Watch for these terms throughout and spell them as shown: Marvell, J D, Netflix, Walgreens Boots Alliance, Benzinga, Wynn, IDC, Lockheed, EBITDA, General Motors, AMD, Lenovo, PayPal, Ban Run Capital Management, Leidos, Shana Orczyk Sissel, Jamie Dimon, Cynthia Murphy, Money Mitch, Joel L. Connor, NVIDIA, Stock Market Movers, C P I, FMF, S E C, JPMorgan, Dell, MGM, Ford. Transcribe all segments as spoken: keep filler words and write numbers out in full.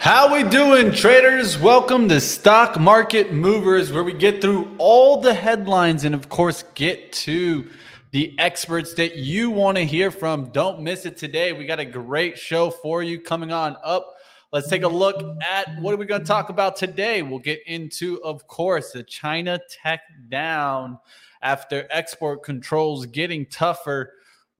How we doing, traders? Welcome to Stock Market Movers, where we get through all the headlines and, of course, get to the experts that you want to hear from. Don't miss it today. We got a great show for you coming on up. Let's take a look at what are we going to talk about today. We'll get into, of course, the China tech down after export controls getting tougher.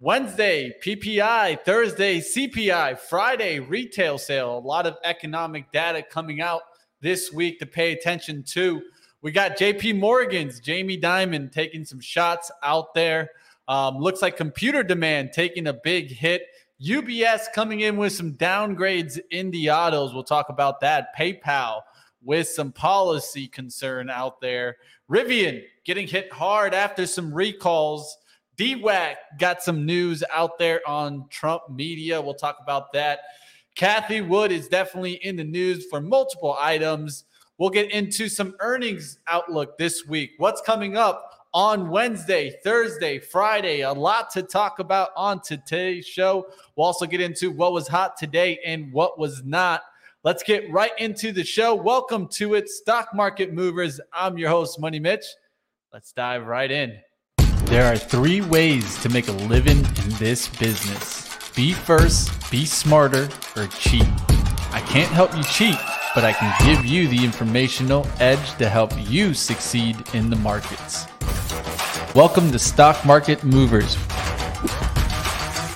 Wednesday, P P I, Thursday, C P I, Friday, retail sale. A lot of economic data coming out this week to pay attention to. We got JPMorgan's Jamie Dimon taking some shots out there. Um, looks like computer demand taking a big hit. U B S coming in with some downgrades in the autos. We'll talk about that. PayPal with some policy concern out there. Rivian getting hit hard after some recalls. D WAC got some news out there on Trump Media. We'll talk about that. Cathie Wood is definitely in the news for multiple items. We'll get into some earnings outlook this week. What's coming up on Wednesday, Thursday, Friday? A lot to talk about on today's show. We'll also get into what was hot today and what was not. Let's get right into the show. Welcome to it, Stock Market Movers. I'm your host, Money Mitch. Let's dive right in. There are three ways to make a living in this business. Be first, be smarter, or cheat. I can't help you cheat, but I can give you the informational edge to help you succeed in the markets. Welcome to Stock Market Movers.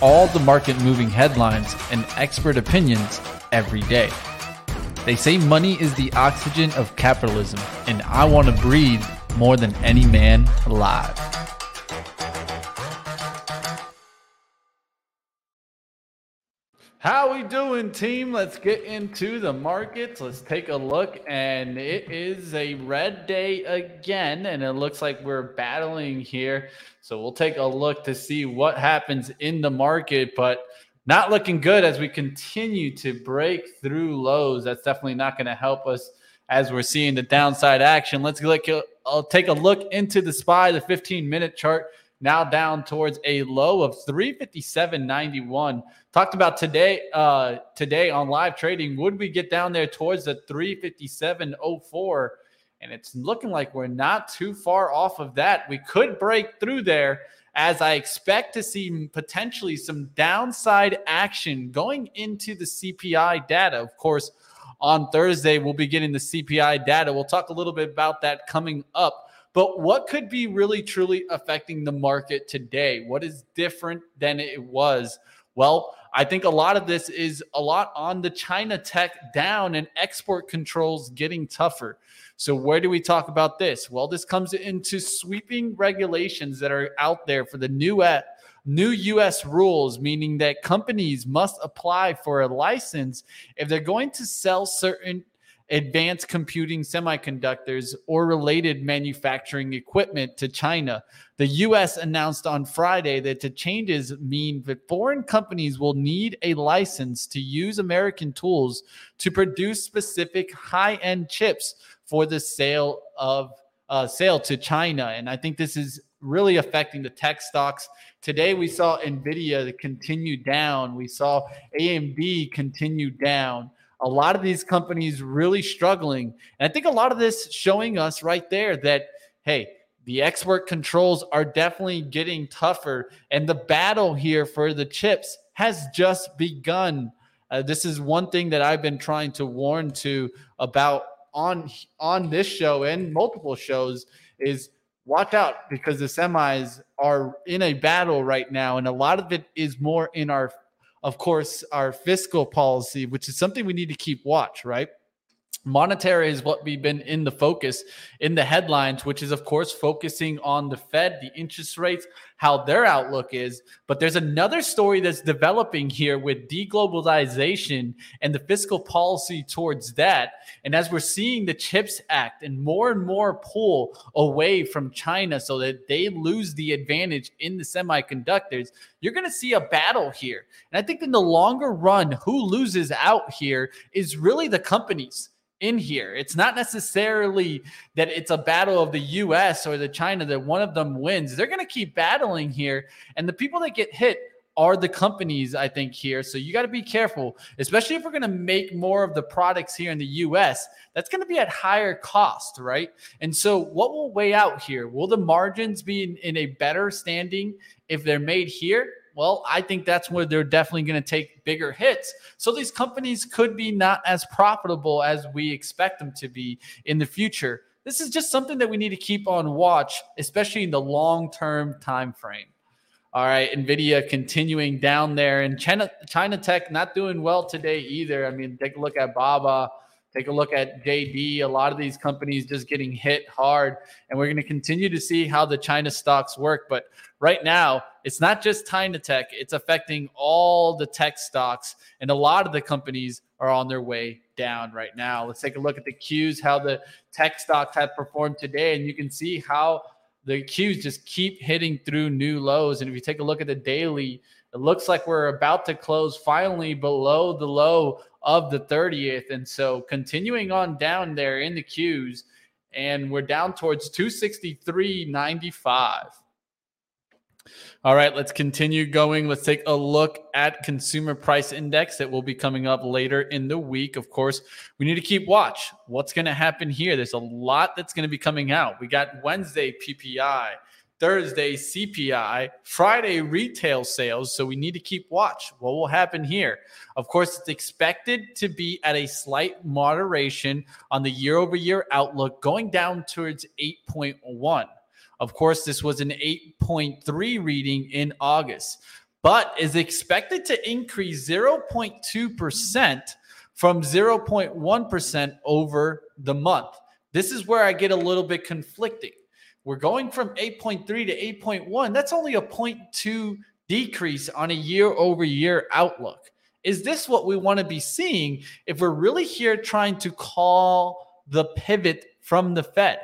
All the market moving headlines and expert opinions every day. They say money is the oxygen of capitalism, and I want to breathe more than any man alive. How we doing, team? Let's get into the markets. Let's take a look, and it is a red day again, and it looks like we're battling here. So we'll take a look to see what happens in the market, but not looking good as we continue to break through lows. That's definitely not going to help us as we're seeing the downside action. Let's look, I'll take a look into the S P Y, the fifteen-minute chart. Now down towards a low of three fifty-seven ninety-one. Talked about today uh, today on live trading. Would we get down there towards the three fifty-seven oh four? And it's looking like we're not too far off of that. We could break through there as I expect to see potentially some downside action going into the C P I data. Of course, on Thursday, we'll be getting the C P I data. We'll talk a little bit about that coming up. But what could be really, truly affecting the market today? What is different than it was? Well, I think a lot of this is a lot on the China tech down and export controls getting tougher. So where do we talk about this? Well, this comes into sweeping regulations that are out there for the new new U S rules, meaning that companies must apply for a license if they're going to sell certain advanced computing semiconductors or related manufacturing equipment to China. The U S announced on Friday that the changes mean that foreign companies will need a license to use American tools to produce specific high-end chips for the sale of uh, sale to China. And I think this is really affecting the tech stocks. Today we saw NVIDIA continue down. We saw A M D continue down. A lot of these companies really struggling. And I think a lot of this showing us right there that, hey, the export controls are definitely getting tougher. And the battle here for the chips has just begun. Uh, this is one thing that I've been trying to warn to about on, on this show and multiple shows is watch out, because the semis are in a battle right now. And a lot of it is more in our Of course, our fiscal policy, which is something we need to keep watch, right? Monetary is what we've been in the focus in the headlines, which is, of course, focusing on the Fed, the interest rates, how their outlook is. But there's another story that's developing here with deglobalization and the fiscal policy towards that. And as we're seeing the CHIPS Act and more and more pull away from China so that they lose the advantage in the semiconductors, you're going to see a battle here. And I think in the longer run, who loses out here is really the companies in here. It's not necessarily that it's a battle of the U S or the China that one of them wins. They're going to keep battling here. And the people that get hit are the companies, I think, here. So you got to be careful, especially if we're going to make more of the products here in the U S. That's going to be at higher cost, right? And so what will weigh out here? Will the margins be in, in a better standing if they're made here? Well, I think that's where they're definitely going to take bigger hits. So these companies could be not as profitable as we expect them to be in the future. This is just something that we need to keep on watch, especially in the long-term time frame. All right, NVIDIA continuing down there. And China, China Tech not doing well today either. I mean, take a look at B A B A. Take a look at J D. A lot of these companies just getting hit hard. And we're going to continue to see how the China stocks work. But right now, it's not just China Tech. It's affecting all the tech stocks. And a lot of the companies are on their way down right now. Let's take a look at the Qs, how the tech stocks have performed today. And you can see how the Qs just keep hitting through new lows. And if you take a look at the daily, it looks like we're about to close finally below the low of the thirtieth. And so continuing on down there in the Qs, and we're down towards two sixty-three ninety-five. All right, let's continue going. Let's take a look at Consumer Price Index that will be coming up later in the week. Of course, we need to keep watch. What's going to happen here? There's a lot that's going to be coming out. We got Wednesday P P I, Thursday C P I, Friday retail sales. So we need to keep watch. What will happen here? Of course, it's expected to be at a slight moderation on the year-over-year outlook, going down towards eight point one. Of course, this was an eight point three reading in August, but is expected to increase zero point two percent from zero point one percent over the month. This is where I get a little bit conflicting. We're going from eight point three to eight point one. That's only a zero point two decrease on a year-over-year outlook. Is this what we want to be seeing if we're really here trying to call the pivot from the Fed?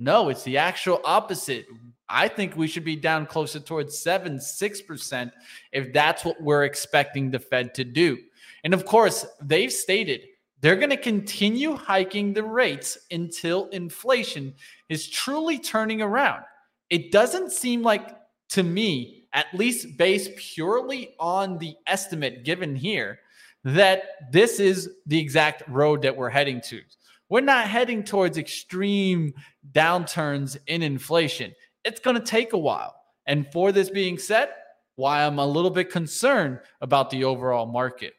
No, it's the actual opposite. I think we should be down closer towards seven, six percent if that's what we're expecting the Fed to do. And of course, they've stated they're going to continue hiking the rates until inflation is truly turning around. It doesn't seem like, to me, at least based purely on the estimate given here, that this is the exact road that we're heading to. We're not heading towards extreme downturns in inflation. It's going to take a while. And for this being said, why I'm a little bit concerned about the overall market.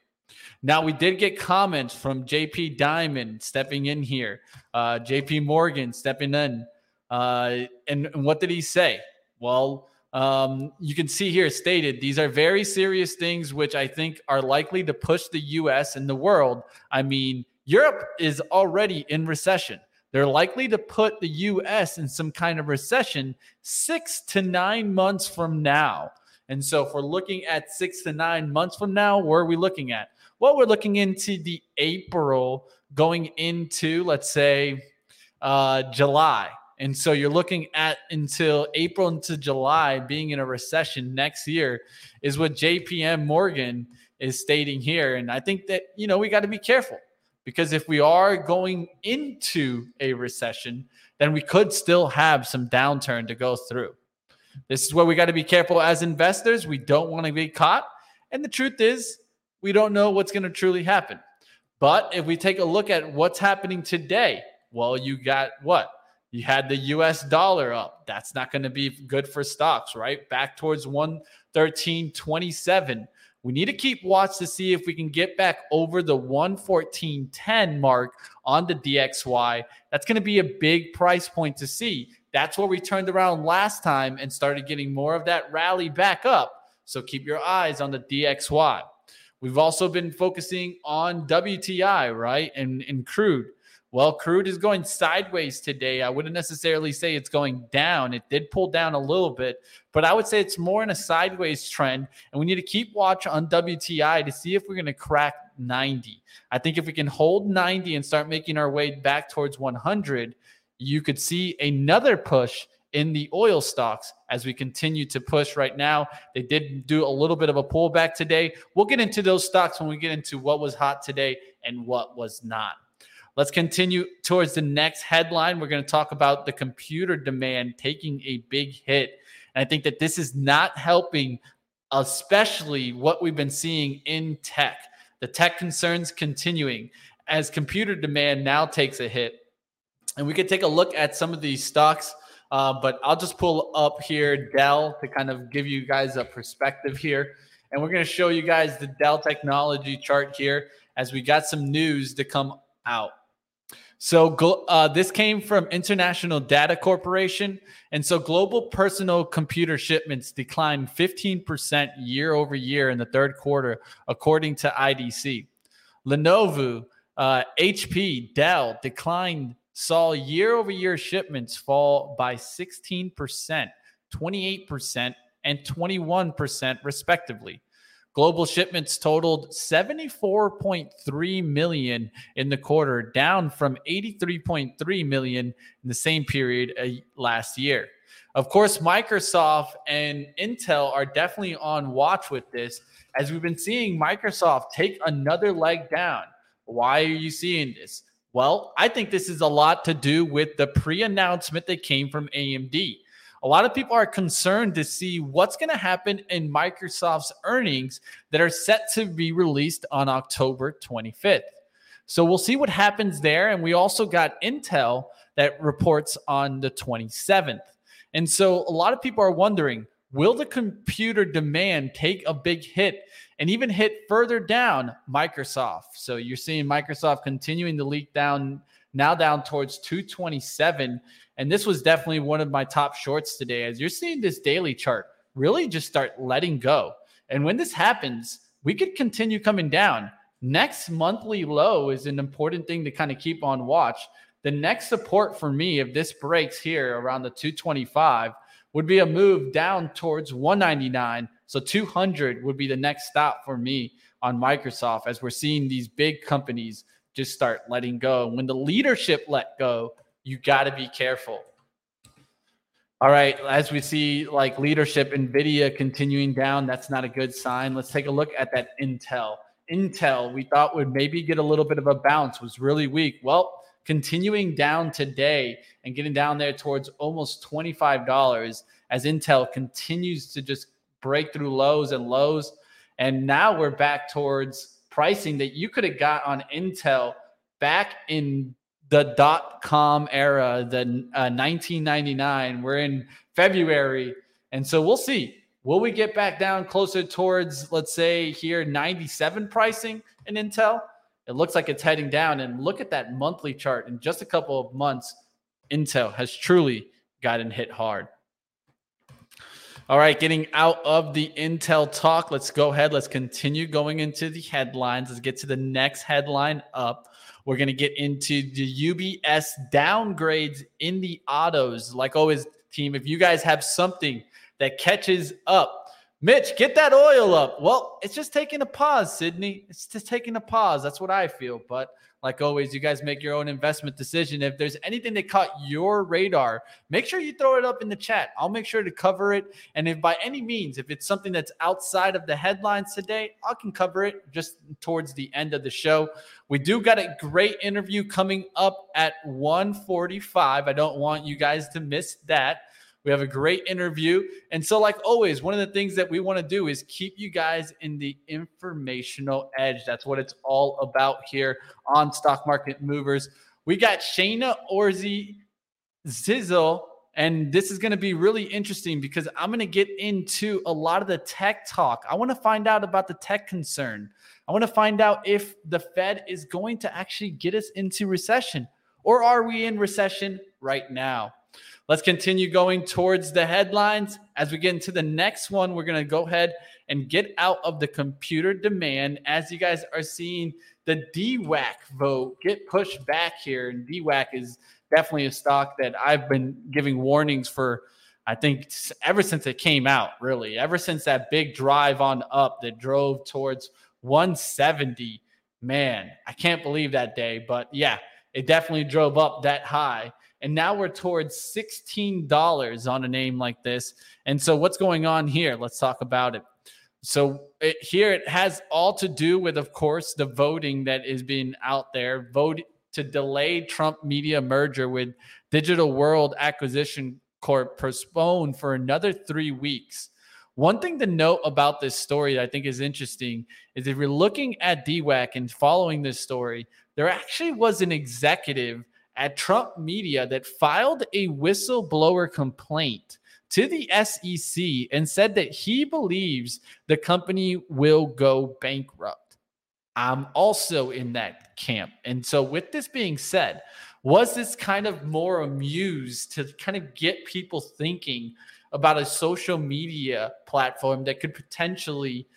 Now, we did get comments from J P Dimon stepping in here, uh, J P Morgan stepping in. Uh, and, and what did he say? Well, um, you can see here stated, these are very serious things which I think are likely to push the U S and the world. I mean, Europe is already in recession. They're likely to put the U S in some kind of recession six to nine months from now. And so if we're looking at six to nine months from now, where are we looking at? Well, we're looking into the April going into, let's say, uh, July. And so you're looking at until April into July being in a recession next year is what J P Morgan is stating here. And I think that, you know, we got to be careful. Because if we are going into a recession, then we could still have some downturn to go through. This is where we got to be careful as investors. We don't want to be caught. And the truth is, we don't know what's going to truly happen. But if we take a look at what's happening today, well, you got what? You had the U S dollar up. That's not going to be good for stocks, right? Back towards one thirteen twenty-seven. We need to keep watch to see if we can get back over the one fourteen ten mark on the D X Y. That's going to be a big price point to see. That's where we turned around last time and started getting more of that rally back up. So keep your eyes on the D X Y. We've also been focusing on W T I, right? And, and crude. Well, crude is going sideways today. I wouldn't necessarily say it's going down. It did pull down a little bit, but I would say it's more in a sideways trend. And we need to keep watch on W T I to see if we're going to crack ninety. I think if we can hold ninety and start making our way back towards one hundred, you could see another push in the oil stocks as we continue to push right now. They did do a little bit of a pullback today. We'll get into those stocks when we get into what was hot today and what was not. Let's continue towards the next headline. We're going to talk about the computer demand taking a big hit. And I think that this is not helping especially what we've been seeing in tech. The tech concerns continuing as computer demand now takes a hit. And we could take a look at some of these stocks, uh, but I'll just pull up here Dell to kind of give you guys a perspective here. And we're going to show you guys the Dell technology chart here as we got some news to come out. So uh, this came from International Data Corporation. And so global personal computer shipments declined fifteen percent year over year in the third quarter, according to I D C. Lenovo, uh, H P, Dell declined, saw year over year shipments fall by sixteen percent, twenty-eight percent, and twenty-one percent respectively. Global shipments totaled seventy-four point three million in the quarter, down from eighty-three point three million in the same period last year. Of course, Microsoft and Intel are definitely on watch with this, as we've been seeing Microsoft take another leg down. Why are you seeing this? Well, I think this is a lot to do with the pre-announcement that came from A M D. A lot of people are concerned to see what's going to happen in Microsoft's earnings that are set to be released on October twenty-fifth. So we'll see what happens there. And we also got Intel that reports on the twenty-seventh. And so a lot of people are wondering, will the computer demand take a big hit and even hit further down Microsoft? So you're seeing Microsoft continuing to leak down, now down towards two twenty-seven. And this was definitely one of my top shorts today, as you're seeing this daily chart really just start letting go. And when this happens, we could continue coming down. Next monthly low is an important thing to kind of keep on watch. The next support for me, if this breaks here around the two twenty-five, would be a move down towards one ninety-nine. So two hundred would be the next stop for me on Microsoft, as we're seeing these big companies just start letting go. When the leadership let go, you got to be careful. All right. As we see, like leadership, NVIDIA continuing down, that's not a good sign. Let's take a look at that Intel. Intel, we thought would maybe get a little bit of a bounce, was really weak. Well, continuing down today and getting down there towards almost twenty-five dollars as Intel continues to just break through lows and lows. And now we're back towards pricing that you could have got on Intel back in the dot-com era, the uh, nineteen ninety-nine. We're in February. And so we'll see. Will we get back down closer towards, let's say here, ninety-seven pricing in Intel? It looks like it's heading down. And look at that monthly chart. In just a couple of months, Intel has truly gotten hit hard. All right, getting out of the Intel talk, let's go ahead. Let's continue going into the headlines. Let's get to the next headline up. We're going to get into the U B S downgrades in the autos. Like always, team, if you guys have something that catches up, Mitch, get that oil up. Well, it's just taking a pause, Sydney. It's just taking a pause. That's what I feel. But like always, you guys make your own investment decision. If there's anything that caught your radar, make sure you throw it up in the chat. I'll make sure to cover it. And if by any means, if it's something that's outside of the headlines today, I can cover it just towards the end of the show. We do got a great interview coming up at one forty-five. I don't want you guys to miss that. We have a great interview. And so like always, one of the things that we want to do is keep you guys in the informational edge. That's what it's all about here on Stock Market Movers. We got Shana Orczyk Sissel, and this is going to be really interesting because I'm going to get into a lot of the tech talk. I want to find out about the tech concern. I want to find out if the Fed is going to actually get us into recession, or are we in recession right now? Let's continue going towards the headlines. As we get into the next one, we're going to go ahead and get out of the computer demand. As you guys are seeing, the D WAC vote get pushed back here. And D WAC is definitely a stock that I've been giving warnings for, I think, ever since it came out, really. Ever since that big drive on up that drove towards one seventy. Man, I can't believe that day. But, yeah, it definitely drove up that high. And now we're towards sixteen dollars on a name like this. And so what's going on here? Let's talk about it. So it, here it has all to do with, of course, the voting that is being out there. Vote to delay Trump Media merger with Digital World Acquisition Corp postponed for another three weeks. One thing to note about this story that I think is interesting is if you're looking at D WAC and following this story, there actually was an executive at Trump Media that filed a whistleblower complaint to the S E C and said that he believes the company will go bankrupt. I'm also in that camp. And so with this being said, was this kind of more a muse to kind of get people thinking about a social media platform that could potentially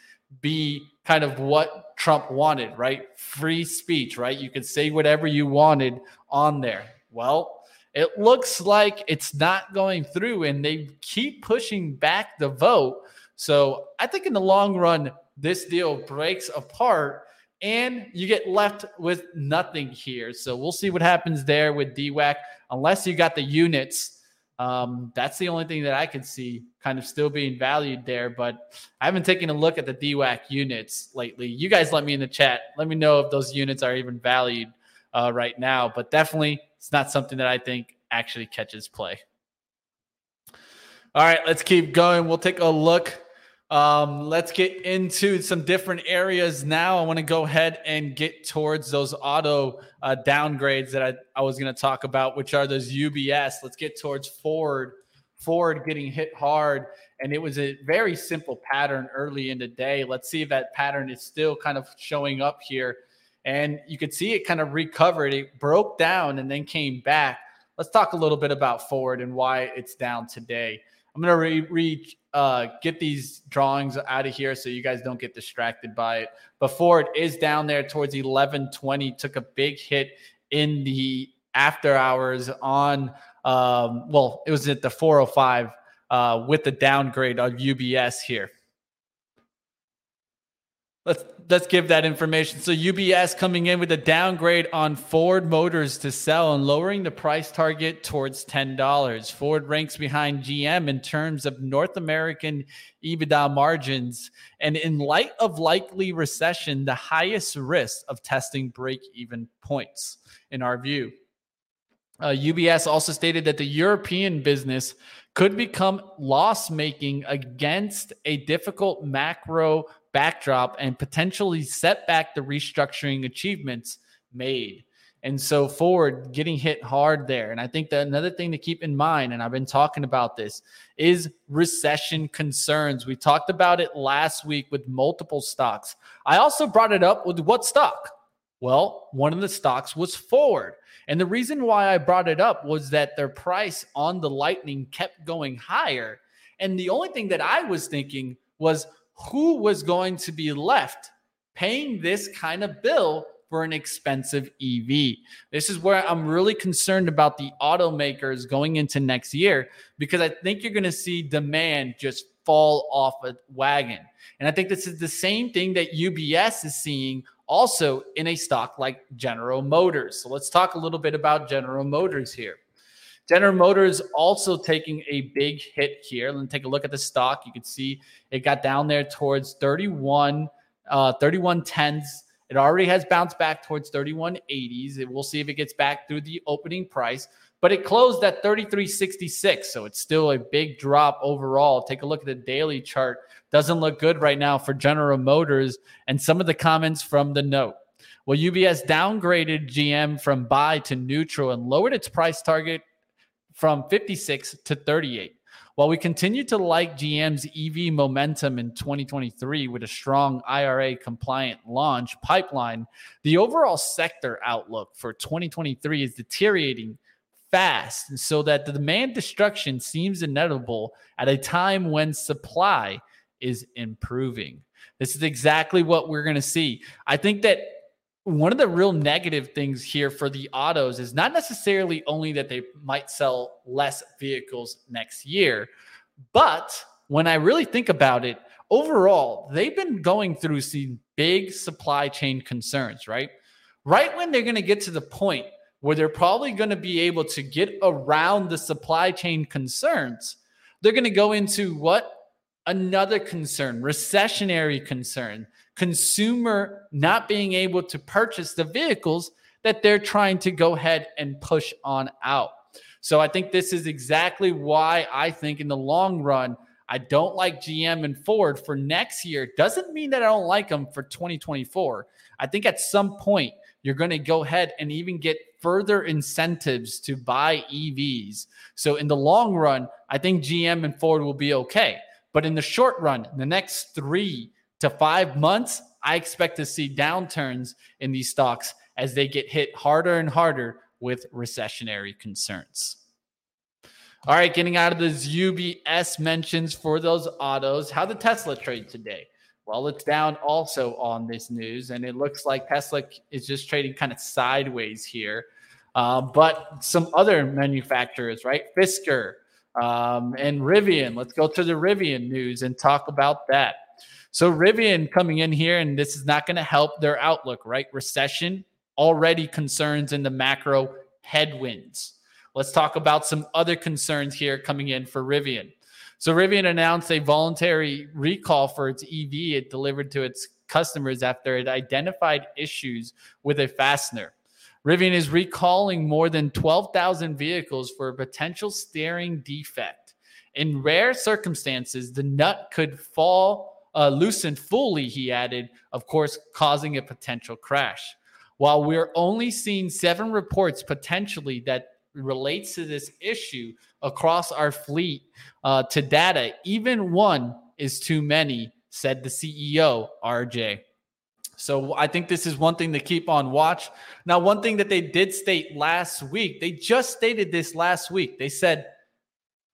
be kind of what Trump wanted, right? Free speech, right? You could say whatever you wanted on there. Well, it looks like it's not going through and they keep pushing back the vote. So I think in the long run, this deal breaks apart and you get left with nothing here. So we'll see what happens there with D WAC, unless you got the units. Um, that's the only thing that I could see kind of still being valued there, but I haven't taken a look at the D WAC units lately. You guys let me in the chat. Let me know if those units are even valued uh, right now, but definitely it's not something that I think actually catches play. All right, let's keep going. We'll take a look. Um, let's get into some different areas now. I want to go ahead and get towards those auto uh, downgrades that I, I was going to talk about, which are those U B S. Let's get towards Ford. Ford getting hit hard, and it was a very simple pattern early in the day. Let's see if that pattern is still kind of showing up here. And you could see it kind of recovered. It broke down and then came back. Let's talk a little bit about Ford and why it's down today. I'm going to re, re uh, get these drawings out of here so you guys don't get distracted by it. But Ford is down there towards eleven twenty, took a big hit in the after hours on, um, well, it was at the four oh five uh, with the downgrade on U B S here. Let's let's give that information. So U B S coming in with a downgrade on Ford Motors to sell and lowering the price target towards ten dollars. Ford ranks behind G M in terms of North American EBITDA margins. And in light of likely recession, the highest risk of testing break-even points in our view. Uh, U B S also stated that the European business could become loss-making against a difficult macro backdrop and potentially set back the restructuring achievements made. And so Ford getting hit hard there. And I think that another thing to keep in mind, and I've been talking about this, is recession concerns. We talked about it last week with multiple stocks. I also brought it up with what stock? Well, one of the stocks was Ford. And the reason why I brought it up was that their price on the Lightning kept going higher. And the only thing that I was thinking was, who was going to be left paying this kind of bill for an expensive E V? This is where I'm really concerned about the automakers going into next year, because I think you're going to see demand just fall off a wagon. And I think this is the same thing that U B S is seeing also in a stock like General Motors. So let's talk a little bit about General Motors here. General Motors also taking a big hit here. Let's take a look at the stock. You can see it got down there towards thirty-one, uh, thirty-one tens. It already has bounced back towards thirty-one eighties. And we'll see if it gets back through the opening price. But it closed at thirty-three sixty-six, so it's still a big drop overall. Take a look at the daily chart. Doesn't look good right now for General Motors. And some of the comments from the note. Well, U B S downgraded G M from buy to neutral and lowered its price target from fifty-six to thirty-eight. While we continue to like G M's E V momentum in twenty twenty-three with a strong I R A compliant launch pipeline, the overall sector outlook for twenty twenty-three is deteriorating fast, and so that the demand destruction seems inevitable at a time when supply is improving. This is exactly what we're going to see. I think that one of the real negative things here for the autos is not necessarily only that they might sell less vehicles next year, but when I really think about it, overall, they've been going through some big supply chain concerns, right? Right when they're going to get to the point where they're probably going to be able to get around the supply chain concerns, they're going to go into what? Another concern, recessionary concern, consumer not being able to purchase the vehicles that they're trying to go ahead and push on out. So I think this is exactly why I think in the long run, I don't like G M and Ford for next year. Doesn't mean that I don't like them for twenty twenty-four. I think at some point you're going to go ahead and even get further incentives to buy E Vs. So in the long run, I think G M and Ford will be okay. But in the short run, the next three to five months, I expect to see downturns in these stocks as they get hit harder and harder with recessionary concerns. All right, getting out of those U B S mentions for those autos. How did Tesla trade today? Well, it's down also on this news, and it looks like Tesla is just trading kind of sideways here. Uh, but some other manufacturers, right? Fisker um, and Rivian. Let's go to the Rivian news and talk about that. So Rivian coming in here, and this is not going to help their outlook, right? Recession, already concerns in the macro headwinds. Let's talk about some other concerns here coming in for Rivian. So Rivian announced a voluntary recall for its E V it delivered to its customers after it identified issues with a fastener. Rivian is recalling more than twelve thousand vehicles for a potential steering defect. In rare circumstances, the nut could fall uh, loosen fully, he added, of course, causing a potential crash. While we're only seeing seven reports potentially that relates to this issue across our fleet uh, to data, even one is too many, said the C E O, R J. So I think this is one thing to keep on watch. Now, one thing that they did state last week, they just stated this last week. They said,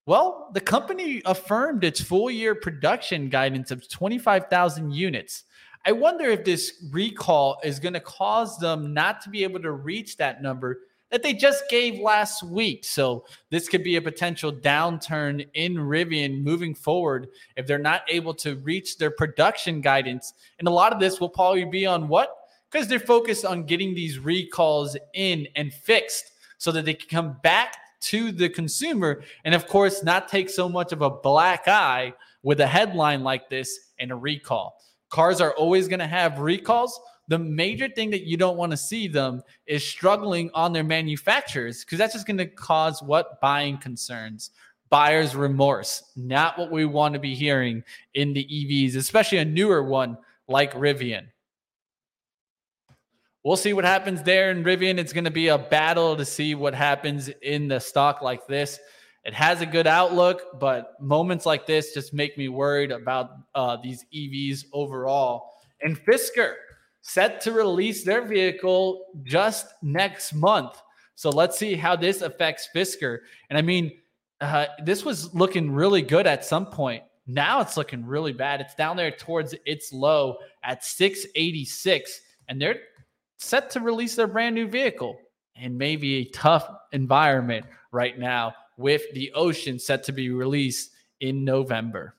well, the company affirmed its full year production guidance of twenty-five thousand units. I wonder if this recall is going to cause them not to be able to reach that number that they just gave last week. So this could be a potential downturn in Rivian moving forward if they're not able to reach their production guidance. And a lot of this will probably be on what? Because they're focused on getting these recalls in and fixed so that they can come back to the consumer and, of course, not take so much of a black eye with a headline like this and a recall. Cars are always going to have recalls. The major thing that you don't want to see them is struggling on their manufacturers, because that's just going to cause what? Buying concerns, buyer's remorse, not what we want to be hearing in the E Vs, especially a newer one like Rivian. We'll see what happens there in Rivian. It's going to be a battle to see what happens in the stock like this. It has a good outlook, but moments like this just make me worried about uh, these E Vs overall. And Fisker, set to release their vehicle just next month. So let's see how this affects Fisker. And I mean, uh, this was looking really good at some point. Now it's looking really bad. It's down there towards its low at six eighty-six. And they're set to release their brand new vehicle. And maybe a tough environment right now with the Ocean set to be released in November.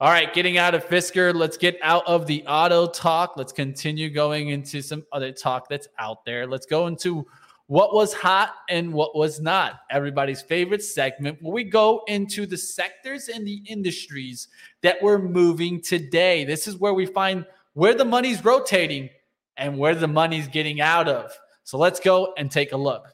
All right, getting out of Fisker, let's get out of the auto talk. Let's continue going into some other talk that's out there. Let's go into what was hot and what was not. Everybody's favorite segment, where we go into the sectors and the industries that we're moving today. This is where we find where the money's rotating and where the money's getting out of. So let's go and take a look.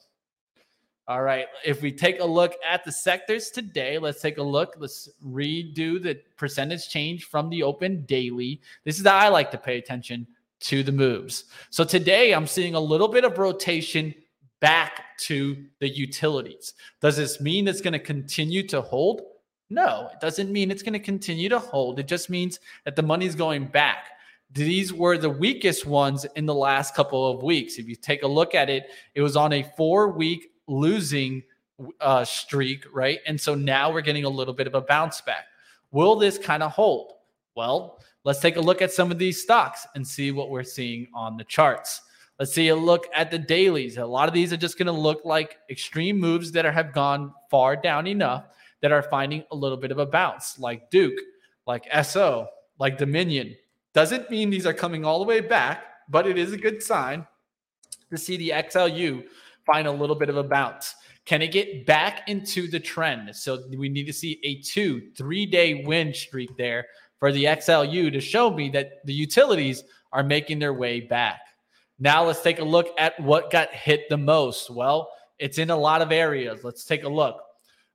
All right, if we take a look at the sectors today, let's take a look. Let's redo the percentage change from the open daily. This is how I like to pay attention to the moves. So today I'm seeing a little bit of rotation back to the utilities. Does this mean it's going to continue to hold? No, it doesn't mean it's going to continue to hold. It just means that the money's going back. These were the weakest ones in the last couple of weeks. If you take a look at it, it was on a four-week losing uh, streak, right? And so now we're getting a little bit of a bounce back. Will this kind of hold? Well, let's take a look at some of these stocks and see what we're seeing on the charts. Let's see a look at the dailies. A lot of these are just going to look like extreme moves that are, have gone far down enough that are finding a little bit of a bounce, like Duke, like S O, like Dominion. Doesn't mean these are coming all the way back, but it is a good sign to see the X L U find a little bit of a bounce. Can it get back into the trend? So we need to see a two, three-day win streak there for the X L U to show me that the utilities are making their way back. Now let's take a look at what got hit the most. Well, it's in a lot of areas. Let's take a look.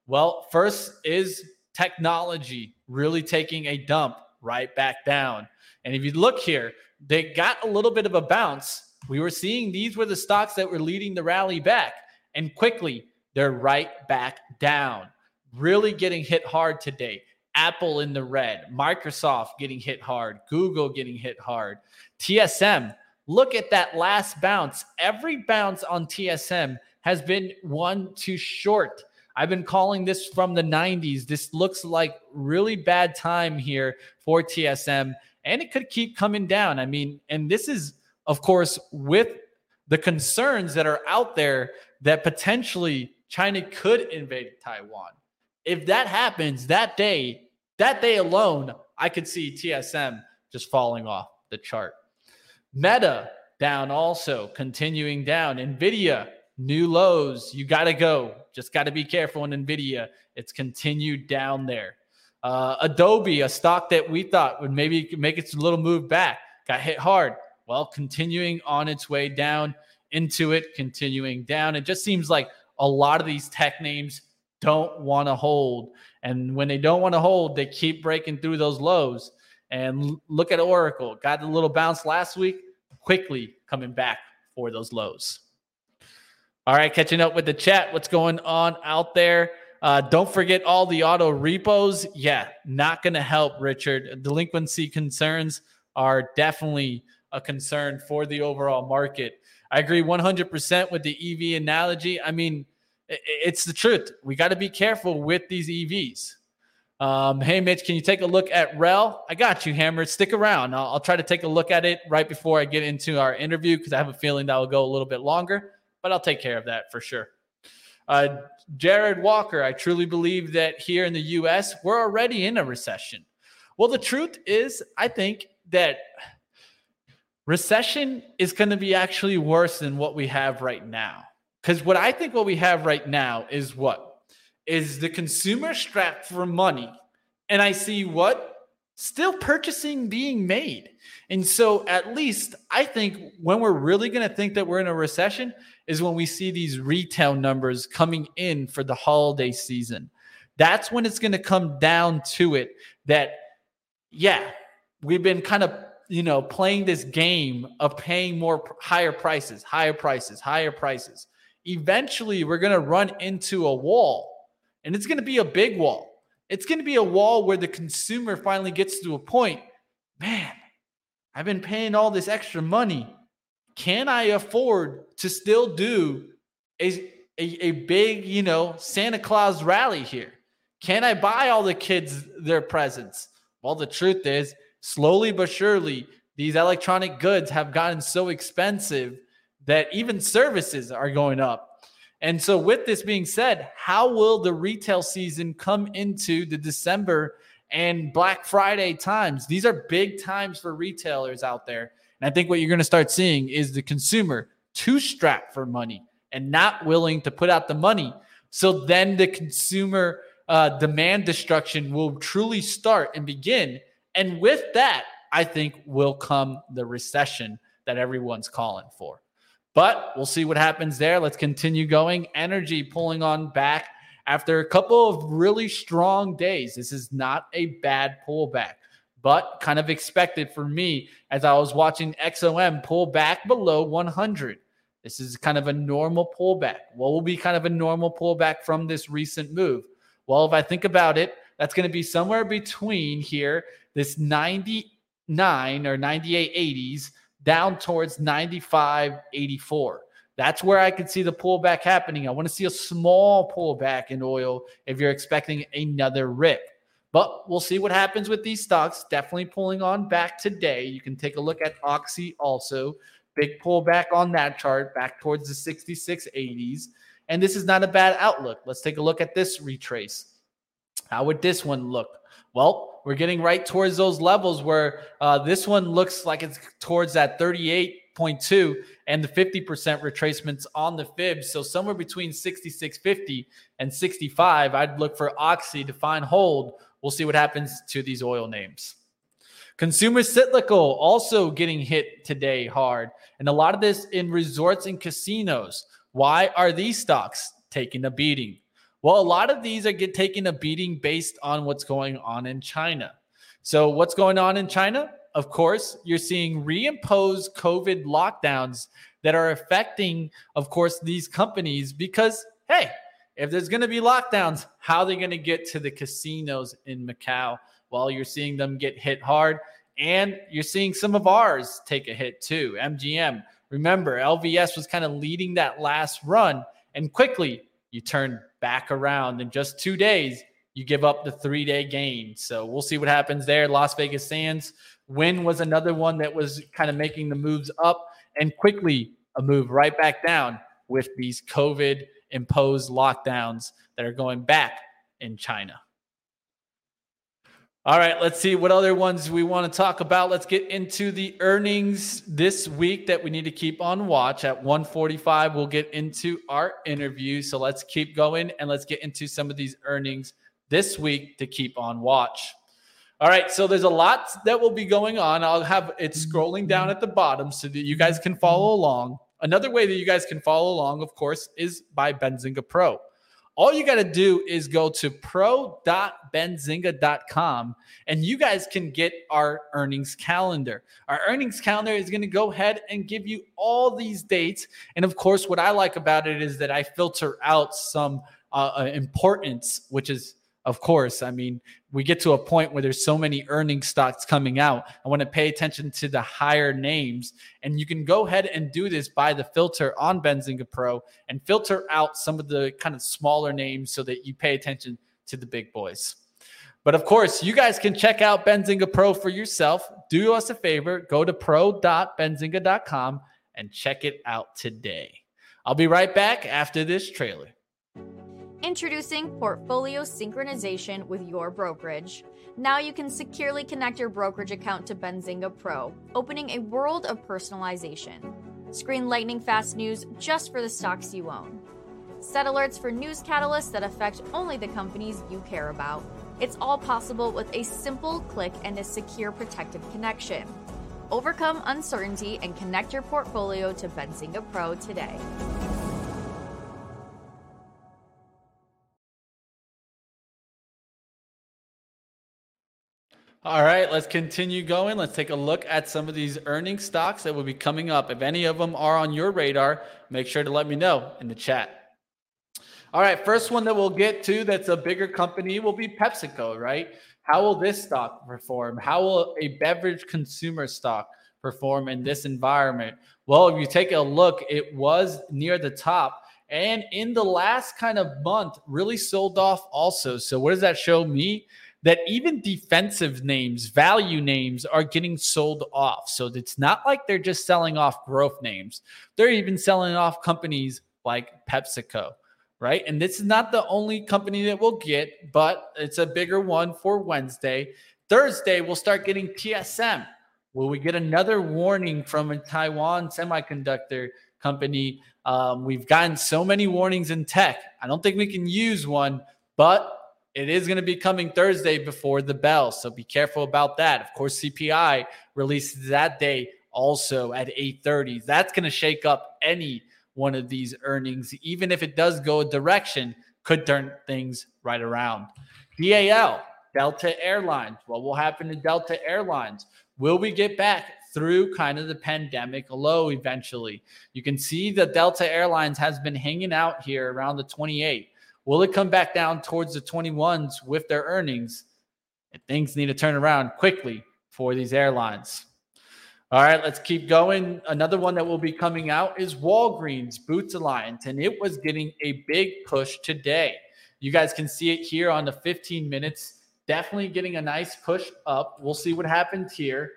Well, first is technology really taking a dump right back down. And if you look here, they got a little bit of a bounce. We were seeing these were the stocks that were leading the rally back, and quickly they're right back down, really getting hit hard today. Apple in the red, Microsoft getting hit hard, Google getting hit hard, T S M. Look at that last bounce. Every bounce on T S M has been one too short. I've been calling this from the nineties. This looks like really bad time here for T S M, and it could keep coming down. I mean, and this is, of course, with the concerns that are out there that potentially China could invade Taiwan. If that happens that day, that day alone, I could see T S M just falling off the chart. Meta down also, continuing down. NVIDIA, new lows. You got to go. Just got to be careful on NVIDIA. It's continued down there. Uh, Adobe, a stock that we thought would maybe make its little move back, got hit hard. Well, continuing on its way down into it, continuing down. It just seems like a lot of these tech names don't want to hold. And when they don't want to hold, they keep breaking through those lows. And look at Oracle. Got a little bounce last week, quickly coming back for those lows. All right, catching up with the chat. What's going on out there? Uh, don't forget all the auto repos. Yeah, not going to help, Richard. Delinquency concerns are definitely a concern for the overall market. I agree one hundred percent with the E V analogy. I mean, it's the truth. We got to be careful with these E Vs. Um, hey, Mitch, can you take a look at R E L? I got you, Hammer. Stick around. I'll, I'll try to take a look at it right before I get into our interview because I have a feeling that will go a little bit longer, but I'll take care of that for sure. Uh, Jared Walker, I truly believe that here in the U S, we're already in a recession. Well, the truth is, I think that recession is going to be actually worse than what we have right now. Because what I think what we have right now is what? Is the consumer strapped for money. And I see what? Still purchasing being made. And so at least I think when we're really going to think that we're in a recession is when we see these retail numbers coming in for the holiday season. That's when it's going to come down to it that, yeah, we've been kind of, you know, playing this game of paying more higher prices, higher prices, higher prices. Eventually, we're going to run into a wall, and it's going to be a big wall. It's going to be a wall where the consumer finally gets to a point, man, I've been paying all this extra money. Can I afford to still do a, a, a big, you know, Santa Claus rally here? Can I buy all the kids their presents? Well, the truth is, slowly but surely, these electronic goods have gotten so expensive that even services are going up. And so with this being said, how will the retail season come into the December and Black Friday times? These are big times for retailers out there. And I think what you're going to start seeing is the consumer too strapped for money and not willing to put out the money. So then the consumer uh, demand destruction will truly start and begin. And with that, I think will come the recession that everyone's calling for. But we'll see what happens there. Let's continue going. Energy pulling on back after a couple of really strong days. This is not a bad pullback, but kind of expected for me as I was watching X O M pull back below one hundred. This is kind of a normal pullback. What will be kind of a normal pullback from this recent move? Well, if I think about it, that's going to be somewhere between here, this ninety-nine or ninety-eight eighties, down towards ninety-five eighty-four. That's where I could see the pullback happening. I want to see a small pullback in oil if you're expecting another rip. But we'll see what happens with these stocks. Definitely pulling on back today. You can take a look at Oxy also. Big pullback on that chart back towards the sixty-six eighties. And this is not a bad outlook. Let's take a look at this retrace. How would this one look? Well, we're getting right towards those levels where uh, this one looks like it's towards that thirty-eight point two and the fifty percent retracements on the fib. So somewhere between sixty-six fifty and sixty-five, I'd look for Oxy to find hold. We'll see what happens to these oil names. Consumer cyclical also getting hit today hard. And a lot of this in resorts and casinos. Why are these stocks taking a beating? Well, a lot of these are get taking a beating based on what's going on in China. So what's going on in China? Of course, you're seeing reimposed COVID lockdowns that are affecting, of course, these companies because, hey, if there's going to be lockdowns, how are they going to get to the casinos in Macau? Well, you're seeing them get hit hard, and you're seeing some of ours take a hit too. M G M, remember, L V S was kind of leading that last run, and quickly you turn back around. In just two days, you give up the three-day gain. So we'll see what happens there. Las Vegas Sands, Wynn was another one that was kind of making the moves up, and quickly a move right back down with these COVID imposed lockdowns that are going back in China. All right, let's see what other ones we want to talk about. Let's get into the earnings this week that we need to keep on watch. At one forty-five, we'll get into our interview. So let's keep going and let's get into some of these earnings this week to keep on watch. All right, so there's a lot that will be going on. I'll have it scrolling down at the bottom so that you guys can follow along. Another way that you guys can follow along, of course, is by Benzinga Pro. All you got to do is go to pro dot benzinga dot com, and you guys can get our earnings calendar. Our earnings calendar is going to go ahead and give you all these dates. And, of course, what I like about it is that I filter out some uh, importance, which is, of course, I mean, we get to a point where there's so many earnings stocks coming out. I want to pay attention to the higher names. And you can go ahead and do this by the filter on Benzinga Pro and filter out some of the kind of smaller names so that you pay attention to the big boys. But of course, you guys can check out Benzinga Pro for yourself. Do us a favor. Go to pro dot benzinga dot com and check it out today. I'll be right back after this trailer. Introducing Portfolio Synchronization with your brokerage. Now you can securely connect your brokerage account to Benzinga Pro, opening a world of personalization. Screen lightning fast news just for the stocks you own. Set alerts for news catalysts that affect only the companies you care about. It's all possible with a simple click and a secure protected connection. Overcome uncertainty and connect your portfolio to Benzinga Pro today. All right, let's continue going. Let's take a look at some of these earnings stocks that will be coming up. If any of them are on your radar, make sure to let me know in the chat. All right, first one that we'll get to that's a bigger company will be PepsiCo, right? How will this stock perform? How will a beverage consumer stock perform in this environment? Well, if you take a look, it was near the top, and in the last kind of month, really sold off also. So what does that show me? That even defensive names, value names are getting sold off. So it's not like they're just selling off growth names. They're even selling off companies like PepsiCo, right? And this is not the only company that we'll get, but it's a bigger one for Wednesday. Thursday, we'll start getting T S M. Will we get another warning from a Taiwan semiconductor company? Um, we've gotten so many warnings in tech. I don't think we can use one, but it is going to be coming Thursday before the bell, so be careful about that. Of course, C P I releases that day also at eight thirty. That's going to shake up any one of these earnings. Even if it does go a direction, could turn things right around. D A L, Delta Airlines. What will happen to Delta Airlines? Will we get back through kind of the pandemic low eventually? You can see that Delta Airlines has been hanging out here around the twenty-eight. Will it come back down towards the twenty-ones with their earnings? And things need to turn around quickly for these airlines. All right, let's keep going. Another one that will be coming out is Walgreens Boots Alliance, and it was getting a big push today. You guys can see it here on the fifteen minutes. Definitely getting a nice push up. We'll see what happens here.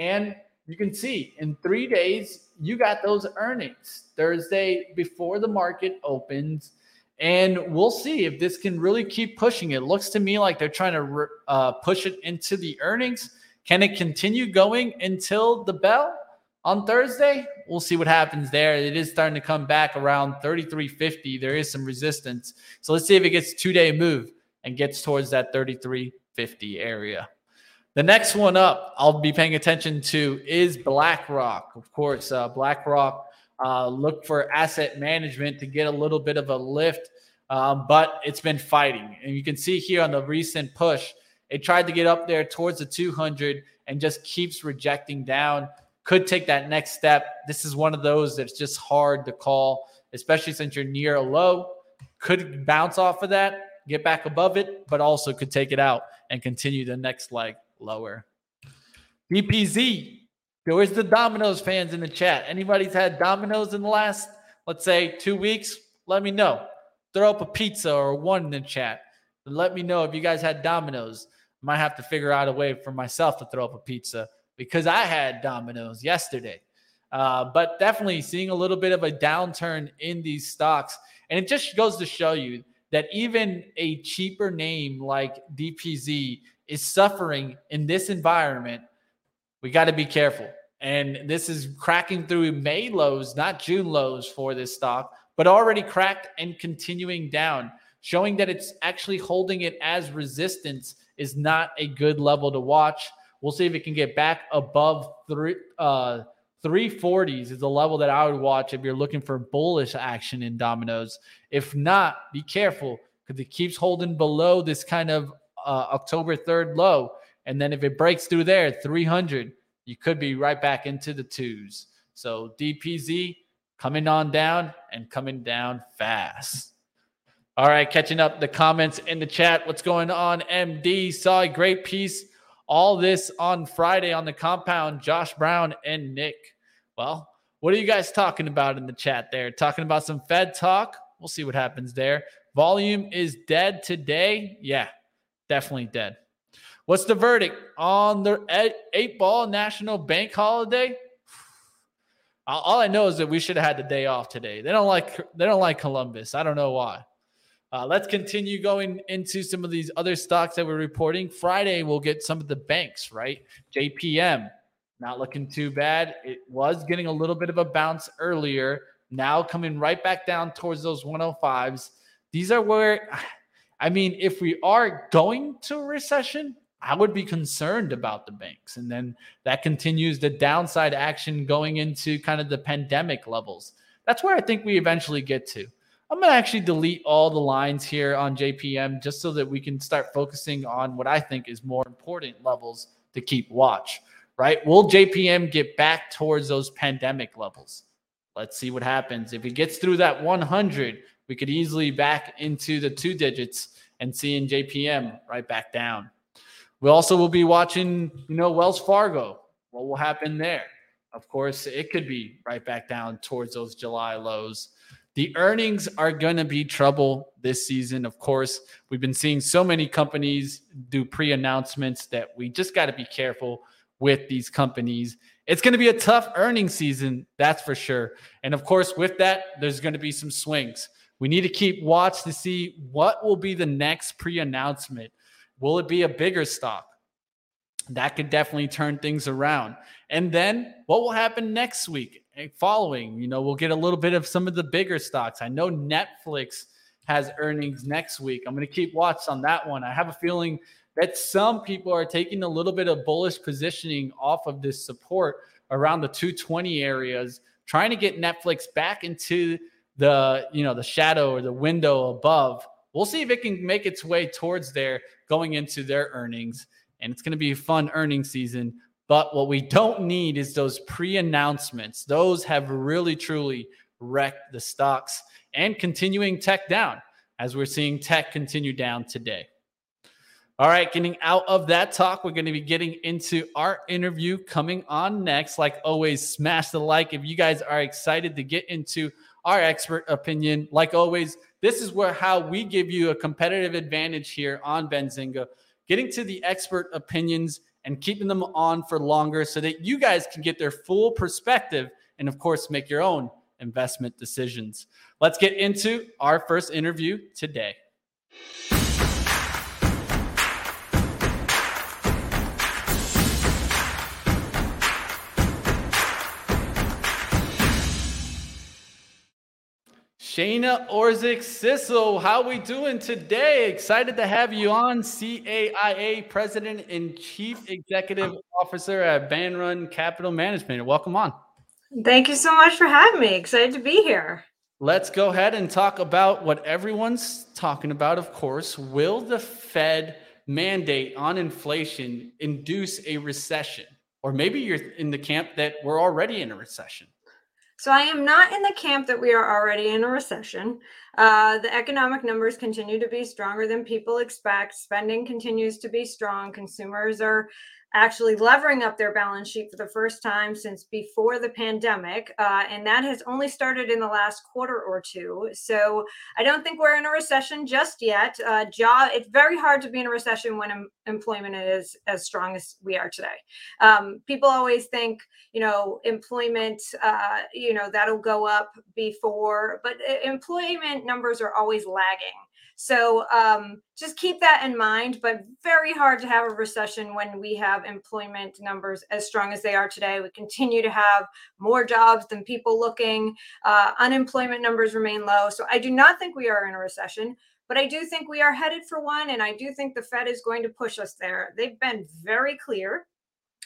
And you can see in three days, you got those earnings. Thursday before the market opens. And we'll see if this can really keep pushing. It looks to me like they're trying to uh, push it into the earnings. Can it continue going until the bell on Thursday? We'll see what happens there. It is starting to come back around thirty-three fifty. There is some resistance. So let's see if it gets a two-day move and gets towards that thirty-three fifty area. The next one up I'll be paying attention to is BlackRock. Of course, uh, BlackRock. Uh, look for asset management to get a little bit of a lift. um, but it's been fighting. And you can see here on the recent push, it tried to get up there towards the two hundred and just keeps rejecting down. Could take that next step. This is one of those that's just hard to call, especially since you're near a low. Could bounce off of that, get back above it, but also could take it out and continue the next leg lower. B P Z. There is the Domino's fans in the chat. Anybody's had Domino's in the last, let's say, two weeks? Let me know. Throw up a pizza or one in the chat. Let me know if you guys had Domino's. I might have to figure out a way for myself to throw up a pizza because I had Domino's yesterday. Uh, but definitely seeing a little bit of a downturn in these stocks. And it just goes to show you that even a cheaper name like D P Z is suffering in this environment. We got to be careful. And this is cracking through May lows, not June lows for this stock, but already cracked and continuing down, showing that it's actually holding it as resistance is not a good level to watch. We'll see if it can get back above three, uh, three forties is the level that I would watch if you're looking for bullish action in Domino's. If not, be careful because it keeps holding below this kind of uh, October third low. And then if it breaks through there, three hundred, you could be right back into the twos. So D P Z coming on down and coming down fast. All right, catching up the comments in the chat. What's going on, M D? Saw a great piece. All this on Friday on the compound, Josh Brown and Nick. Well, what are you guys talking about in the chat there? Talking about some Fed talk. We'll see what happens there. Volume is dead today. Yeah, definitely dead. What's the verdict on the eight ball national bank holiday? All I know is that we should have had the day off today. They don't like they don't like Columbus. I don't know why. Uh, let's continue going into some of these other stocks that we're reporting. Friday, we'll get some of the banks, right? J P M, not looking too bad. It was getting a little bit of a bounce earlier. Now coming right back down towards those one oh fives. These are where, I mean, if we are going to a recession, I would be concerned about the banks. And then that continues the downside action going into kind of the pandemic levels. That's where I think we eventually get to. I'm going to actually delete all the lines here on J P M just so that we can start focusing on what I think is more important levels to keep watch, right? Will J P M get back towards those pandemic levels? Let's see what happens. If it gets through that one hundred, we could easily back into the two digits and seeing J P M right back down. We also will be watching, you know, Wells Fargo. What will happen there? Of course, it could be right back down towards those July lows. The earnings are going to be trouble this season, of course. We've been seeing so many companies do pre-announcements that we just got to be careful with these companies. It's going to be a tough earnings season, that's for sure. And, of course, with that, there's going to be some swings. We need to keep watch to see what will be the next pre-announcement. Will it be a bigger stock? That could definitely turn things around. And then what will happen next week? Following, you know, we'll get a little bit of some of the bigger stocks. I know Netflix has earnings next week. I'm going to keep watch on that one. I have a feeling that some people are taking a little bit of bullish positioning off of this support around the two twenty areas, trying to get Netflix back into the, you know, the shadow or the window above. We'll see if it can make its way towards there going into their earnings. And it's going to be a fun earnings season. But what we don't need is those pre-announcements. Those have really, truly wrecked the stocks and continuing tech down as we're seeing tech continue down today. All right, getting out of that talk, we're going to be getting into our interview coming on next. Like always, smash the like if you guys are excited to get into our expert opinion. Like always, this is where how we give you a competitive advantage here on Benzinga, getting to the expert opinions and keeping them on for longer so that you guys can get their full perspective and, of course, make your own investment decisions. Let's get into our first interview today. Shana Orczyk Sissel, how we doing today? Excited to have you on. C A I A President and Chief Executive Officer at Ban Run Capital Management. Welcome on. Thank you so much for having me. Excited to be here. Let's go ahead and talk about what everyone's talking about, of course. Will the Fed mandate on inflation induce a recession? Or maybe you're in the camp that we're already in a recession. So I am not in the camp that we are already in a recession. Uh, the economic numbers continue to be stronger than people expect. Spending continues to be strong. Consumers are actually levering up their balance sheet for the first time since before the pandemic. Uh, and that has only started in the last quarter or two. So I don't think we're in a recession just yet. Uh, job, it's very hard to be in a recession when em- employment is as strong as we are today. Um, people always think, you know, employment, uh, you know, that'll go up before, but employment numbers are always lagging. So um, just keep that in mind, but very hard to have a recession when we have employment numbers as strong as they are today. We continue to have more jobs than people looking. Uh, unemployment numbers remain low. So I do not think we are in a recession, but I do think we are headed for one. And I do think the Fed is going to push us there. They've been very clear.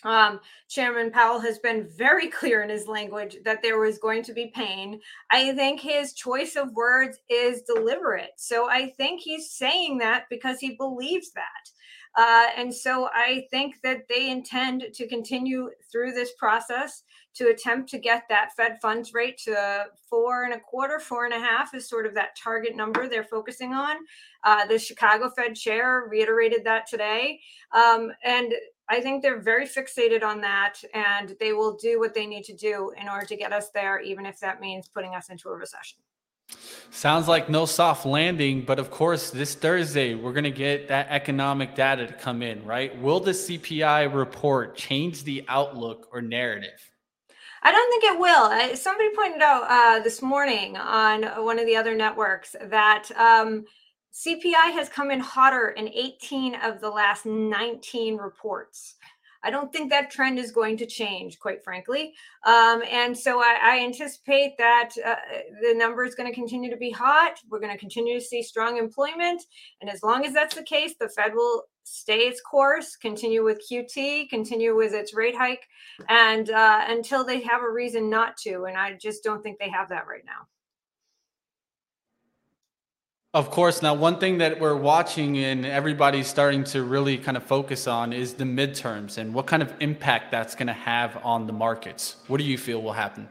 Um, Chairman Powell has been very clear in his language that there was going to be pain. I think his choice of words is deliberate. So I think he's saying that because he believes that. Uh, and so I think that they intend to continue through this process to attempt to get that Fed funds rate to four and a quarter, four and a half is sort of that target number they're focusing on. Uh, the Chicago Fed chair reiterated that today. Um, and I think they're very fixated on that, and they will do what they need to do in order to get us there, even if that means putting us into a recession. Sounds like no soft landing, but of course, this Thursday, we're going to get that economic data to come in, right? Will the C P I report change the outlook or narrative? I don't think it will. Somebody pointed out uh, this morning on one of the other networks that um, C P I has come in hotter in eighteen of the last nineteen reports. I don't think that trend is going to change, quite frankly. Um, and so I, I anticipate that uh, the number is going to continue to be hot. We're going to continue to see strong employment. And as long as that's the case, the Fed will stay its course, continue with Q T, continue with its rate hike, and uh, until they have a reason not to. And I just don't think they have that right now. Of course. Now, one thing that we're watching and everybody's starting to really kind of focus on is the midterms and what kind of impact that's going to have on the markets. What do you feel will happen?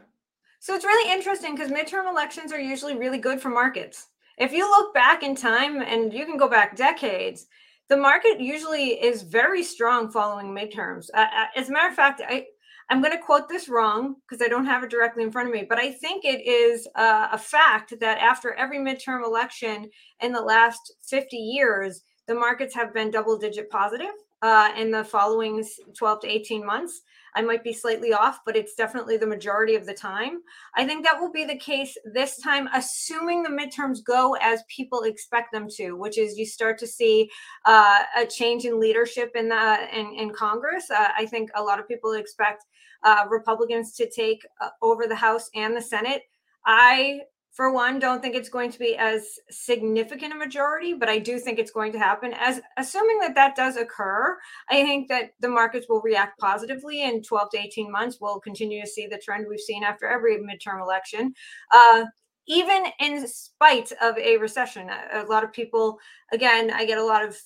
So it's really interesting because midterm elections are usually really good for markets. If you look back in time, and you can go back decades, the market usually is very strong following midterms. Uh, as a matter of fact, I, I'm going to quote this wrong because I don't have it directly in front of me, but I think it is uh, a fact that after every midterm election in the last fifty years, the markets have been double-digit positive uh, in the following twelve to eighteen months. I might be slightly off, but it's definitely the majority of the time. I think that will be the case this time, assuming the midterms go as people expect them to, which is you start to see uh, a change in leadership in the in, in Congress. Uh, I think a lot of people expect uh, Republicans to take uh, over the House and the Senate. I, for one, don't think it's going to be as significant a majority, but I do think it's going to happen. As assuming that that does occur, I think that the markets will react positively in twelve to eighteen months. We'll continue to see the trend we've seen after every midterm election, uh, even in spite of a recession. A, a lot of people, again, I get a lot of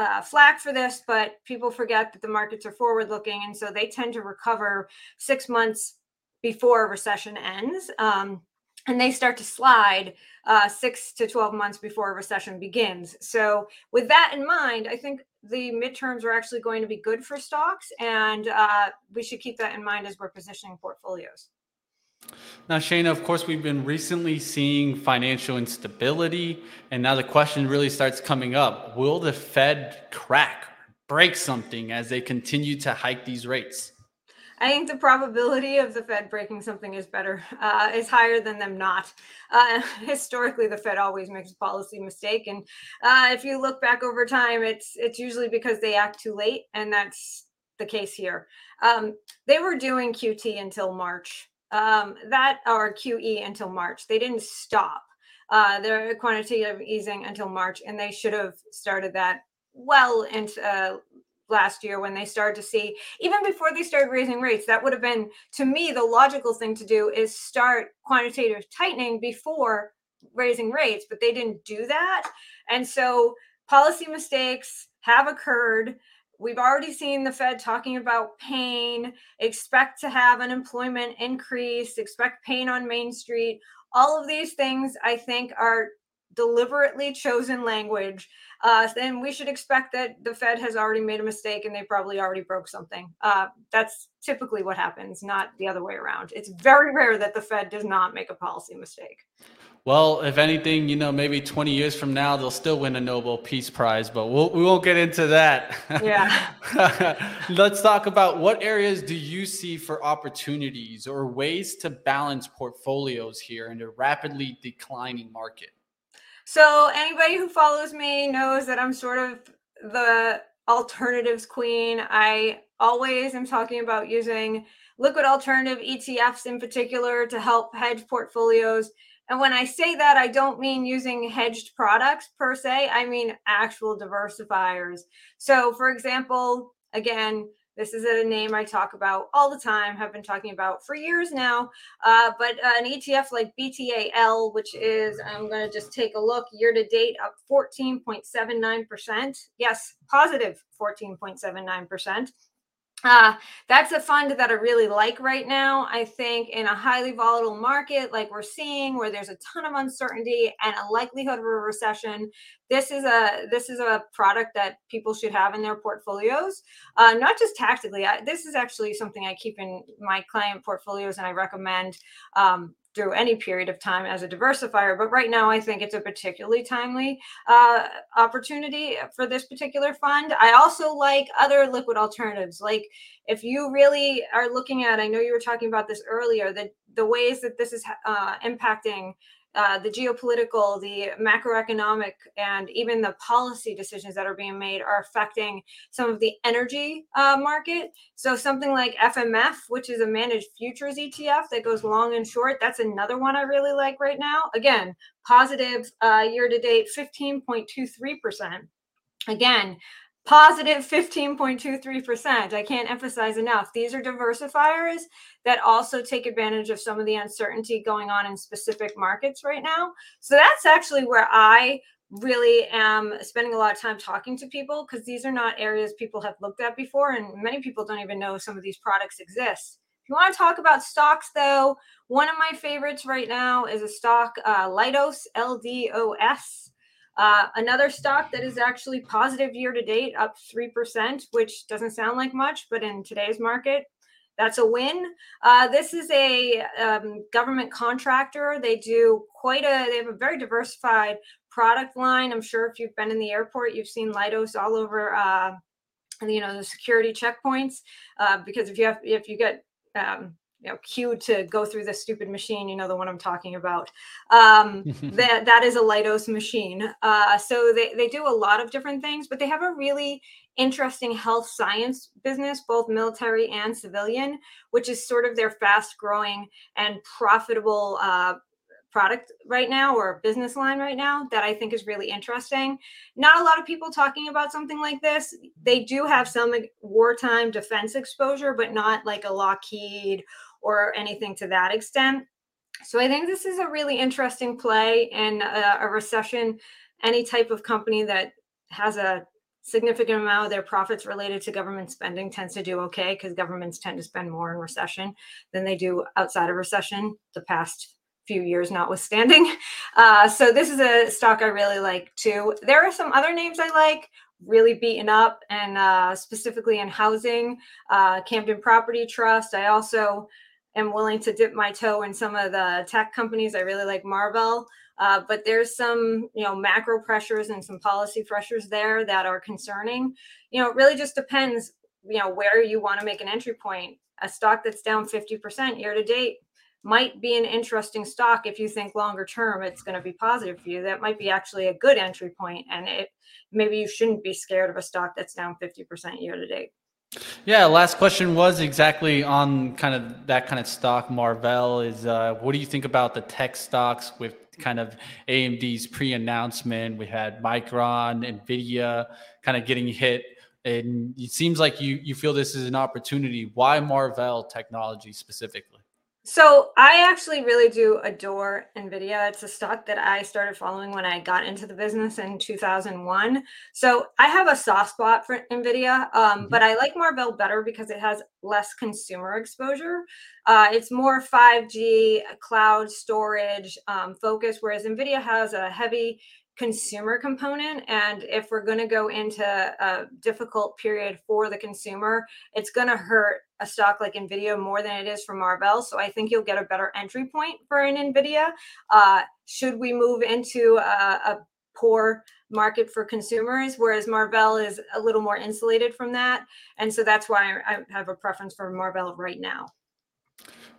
Uh, flack for this, but people forget that the markets are forward-looking, and so they tend to recover six months before a recession ends, um, and they start to slide uh, six to twelve months before a recession begins. So with that in mind, I think the midterms are actually going to be good for stocks, and uh, we should keep that in mind as we're positioning portfolios. Now, Shana, of course, we've been recently seeing financial instability, and now the question really starts coming up. Will the Fed crack, break something as they continue to hike these rates? I think the probability of the Fed breaking something is better, uh, is higher than them not. Uh, historically, the Fed always makes a policy mistake. And uh, if you look back over time, it's it's usually because they act too late, and that's the case here. Um, they were doing Q T until March. Um, that or Q E until March. They didn't stop uh, their quantitative easing until March, and they should have started that well into uh, last year when they started to see, even before they started raising rates, that would have been, to me, the logical thing to do is start quantitative tightening before raising rates, but they didn't do that. And so policy mistakes have occurred. We've already seen the Fed talking about pain, expect to have unemployment increase, expect pain on Main Street. All of these things, I think, are deliberately chosen language. Uh, and we should expect that the Fed has already made a mistake and they probably already broke something. Uh, that's typically what happens, not the other way around. It's very rare that the Fed does not make a policy mistake. Well, if anything, you know, maybe twenty years from now, they'll still win a Nobel Peace Prize, but we'll, we won't get into that. Yeah. Let's talk about what areas do you see for opportunities or ways to balance portfolios here in a rapidly declining market? So anybody who follows me knows that I'm sort of the alternatives queen. I always am talking about using liquid alternative E T Fs in particular to help hedge portfolios. And when I say that, I don't mean using hedged products per se. I mean actual diversifiers. So for example, again, this is a name I talk about all the time, have been talking about for years now, uh, but uh, an E T F like B T A L, which is, I'm going to just take a look, year to date up fourteen point seven nine percent. Yes, positive fourteen point seven nine percent. Uh, that's a fund that I really like right now. I think in a highly volatile market like we're seeing, where there's a ton of uncertainty and a likelihood of a recession, this is a this is a product that people should have in their portfolios, uh, not just tactically. I, this is actually something I keep in my client portfolios and I recommend um, through any period of time as a diversifier. But right now, I think it's a particularly timely uh, opportunity for this particular fund. I also like other liquid alternatives. Like if you really are looking at, I know you were talking about this earlier, the, the ways that this is uh, impacting uh, the geopolitical, the macroeconomic, and even the policy decisions that are being made are affecting some of the energy uh, market. So something like F M F, which is a managed futures E T F that goes long and short, that's another one I really like right now. Again, positive uh, year-to-date, fifteen point two three percent. Again, positive fifteen point two three percent. I can't emphasize enough. These are diversifiers that also take advantage of some of the uncertainty going on in specific markets right now. So that's actually where I really am spending a lot of time talking to people, because these are not areas people have looked at before, and many people don't even know some of these products exist. If you want to talk about stocks, though, one of my favorites right now is a stock, uh, Leidos, L D O S. Uh, another stock that is actually positive year to date, up three percent, which doesn't sound like much, but in today's market, that's a win. Uh, this is a um, government contractor. They do quite a, they have a very diversified product line. I'm sure if you've been in the airport, you've seen Leidos all over, uh, you know, the security checkpoints, uh, because if you have, if you get, um, you know, queued to go through this stupid machine, you know, the one I'm talking about. Um, that that is a Leidos machine. Uh, so they, they do a lot of different things, but they have a really interesting health science business, both military and civilian, which is sort of their fast growing and profitable uh, product right now, or business line right now, that I think is really interesting. Not a lot of people talking about something like this. They do have some wartime defense exposure, but not like a Lockheed or anything to that extent. So I think this is a really interesting play in a, a recession. Any type of company that has a significant amount of their profits related to government spending tends to do okay, because governments tend to spend more in recession than they do outside of recession, the past few years notwithstanding. Uh, so this is a stock I really like too. There are some other names I like, really beaten up, and uh, specifically in housing, uh, Camden Property Trust. I also am willing to dip my toe in some of the tech companies. I really like Marvell, uh, but there's some, you know, macro pressures and some policy pressures there that are concerning. You know, it really just depends, you know, where you want to make an entry point. A stock that's down fifty percent year to date might be an interesting stock. If you think longer term it's going to be positive for you, that might be actually a good entry point. And it maybe you shouldn't be scared of a stock that's down fifty percent year to date. Yeah. Last question was exactly on kind of that kind of stock. Marvell is, uh, what do you think about the tech stocks with kind of A M D's pre-announcement? We had Micron, NVIDIA kind of getting hit and it seems like you you feel this is an opportunity. Why Marvell Technology specifically? So I actually really do adore NVIDIA. It's a stock that I started following when I got into the business in two thousand one. So I have a soft spot for NVIDIA, um, mm-hmm. but I like Marvell better because it has less consumer exposure. Uh, it's more five G, cloud storage um, focused, whereas NVIDIA has a heavy consumer component. And if we're going to go into a difficult period for the consumer, it's going to hurt a stock like NVIDIA more than it is for Marvell. So I think you'll get a better entry point for an NVIDIA. Uh, should we move into a, a poor market for consumers, whereas Marvell is a little more insulated from that. And so that's why I have a preference for Marvell right now.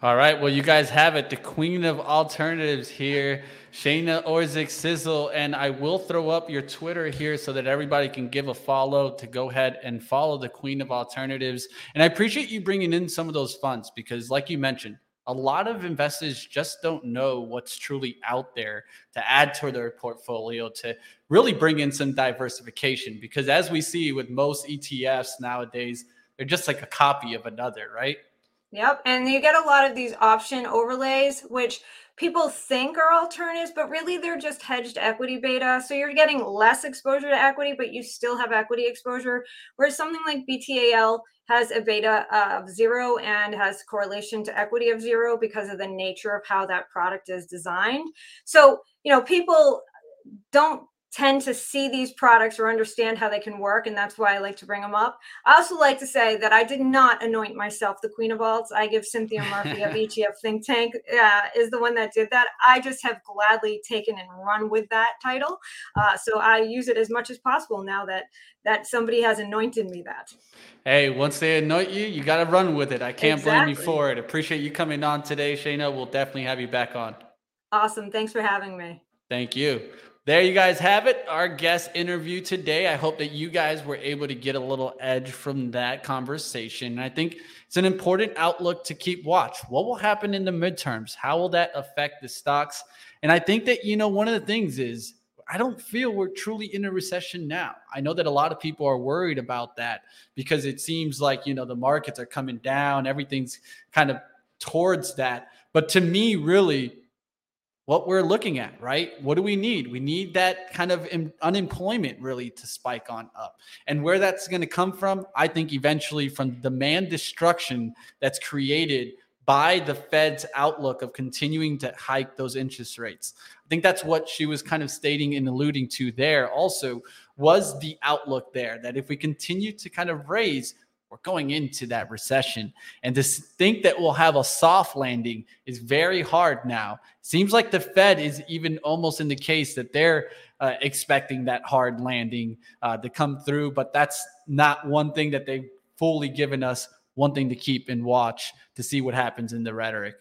All right. Well, you guys have it. The queen of alternatives here, Shana Orczyk Sissel. And I will throw up your Twitter here so that everybody can give a follow to go ahead and follow the queen of alternatives. And I appreciate you bringing in some of those funds because, like you mentioned, a lot of investors just don't know what's truly out there to add to their portfolio to really bring in some diversification. Because as we see with most E T Fs nowadays, they're just like a copy of another, right? Yep. And you get a lot of these option overlays, which people think are alternatives, but really they're just hedged equity beta. So you're getting less exposure to equity, but you still have equity exposure. Whereas something like B T A L has a beta of zero and has correlation to equity of zero because of the nature of how that product is designed. So, you know, people don't tend to see these products or understand how they can work. And that's why I like to bring them up. I also like to say that I did not anoint myself the queen of alts. I give Cynthia Murphy of E T F Think Tank uh, is the one that did that. I just have gladly taken and run with that title. Uh, so I use it as much as possible now that that somebody has anointed me that. Hey, once they anoint you, you got to run with it. I can't exactly. blame you for it. Appreciate you coming on today, Shana. We'll definitely have you back on. Awesome. Thanks for having me. Thank you. There you guys have it, our guest interview today. I hope that you guys were able to get a little edge from that conversation. And I think it's an important outlook to keep watch. What will happen in the midterms? How will that affect the stocks? And I think that, you know, one of the things is I don't feel we're truly in a recession now. I know that a lot of people are worried about that because it seems like, you know, the markets are coming down. Everything's kind of towards that. But to me, really, what we're looking at, right? What do we need? We need that kind of in- unemployment really to spike on up. And where that's going to come from, I think eventually from demand destruction that's created by the Fed's outlook of continuing to hike those interest rates. I think that's what she was kind of stating and alluding to there also was the outlook there, that if we continue to kind of raise, we're going into that recession. And to think that we'll have a soft landing is very hard now. Seems like the Fed is even almost in the case that they're uh, expecting that hard landing uh, to come through. But that's not one thing that they've fully given us, one thing to keep and watch to see what happens in the rhetoric.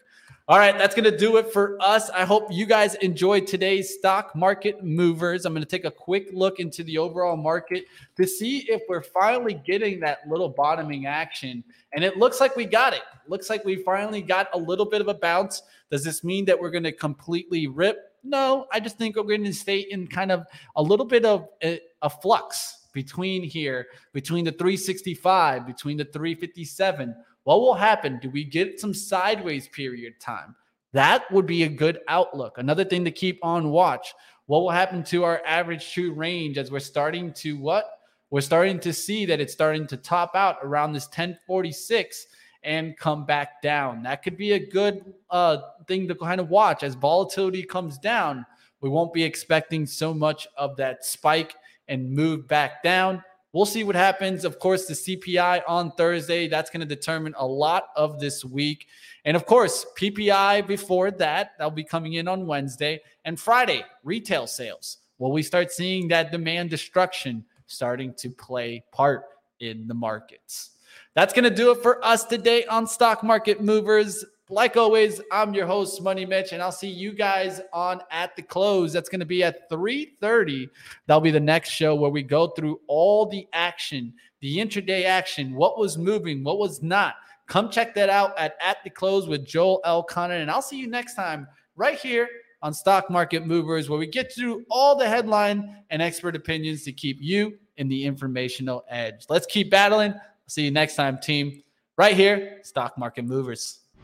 All right, that's going to do it for us. I hope you guys enjoyed today's stock market movers. I'm going to take a quick look into the overall market to see if we're finally getting that little bottoming action. And it looks like we got it. Looks like we finally got a little bit of a bounce. Does this mean that we're going to completely rip? No, I just think we're going to stay in kind of a little bit of a, a flux between here, between the three sixty-five, between the three fifty-seven. What will happen? Do we get some sideways period time? That would be a good outlook. Another thing to keep on watch. What will happen to our average true range as we're starting to what? We're starting to see that it's starting to top out around this ten forty-six and come back down. That could be a good uh, thing to kind of watch. As volatility comes down, we won't be expecting so much of that spike and move back down. We'll see what happens. Of course, the C P I on Thursday, that's going to determine a lot of this week. And of course, P P I before that, that'll be coming in on Wednesday. And Friday, retail sales. Well, we start seeing that demand destruction starting to play part in the markets. That's going to do it for us today on Stock Market Movers. Like always, I'm your host, Money Mitch, and I'll see you guys on At the Close. That's going to be at three thirty. That'll be the next show where we go through all the action, the intraday action, what was moving, what was not. Come check that out at At the Close with Joel L. Connor, and I'll see you next time right here on Stock Market Movers, where we get through all the headline and expert opinions to keep you in the informational edge. Let's keep battling. See you next time, team. Right here, Stock Market Movers.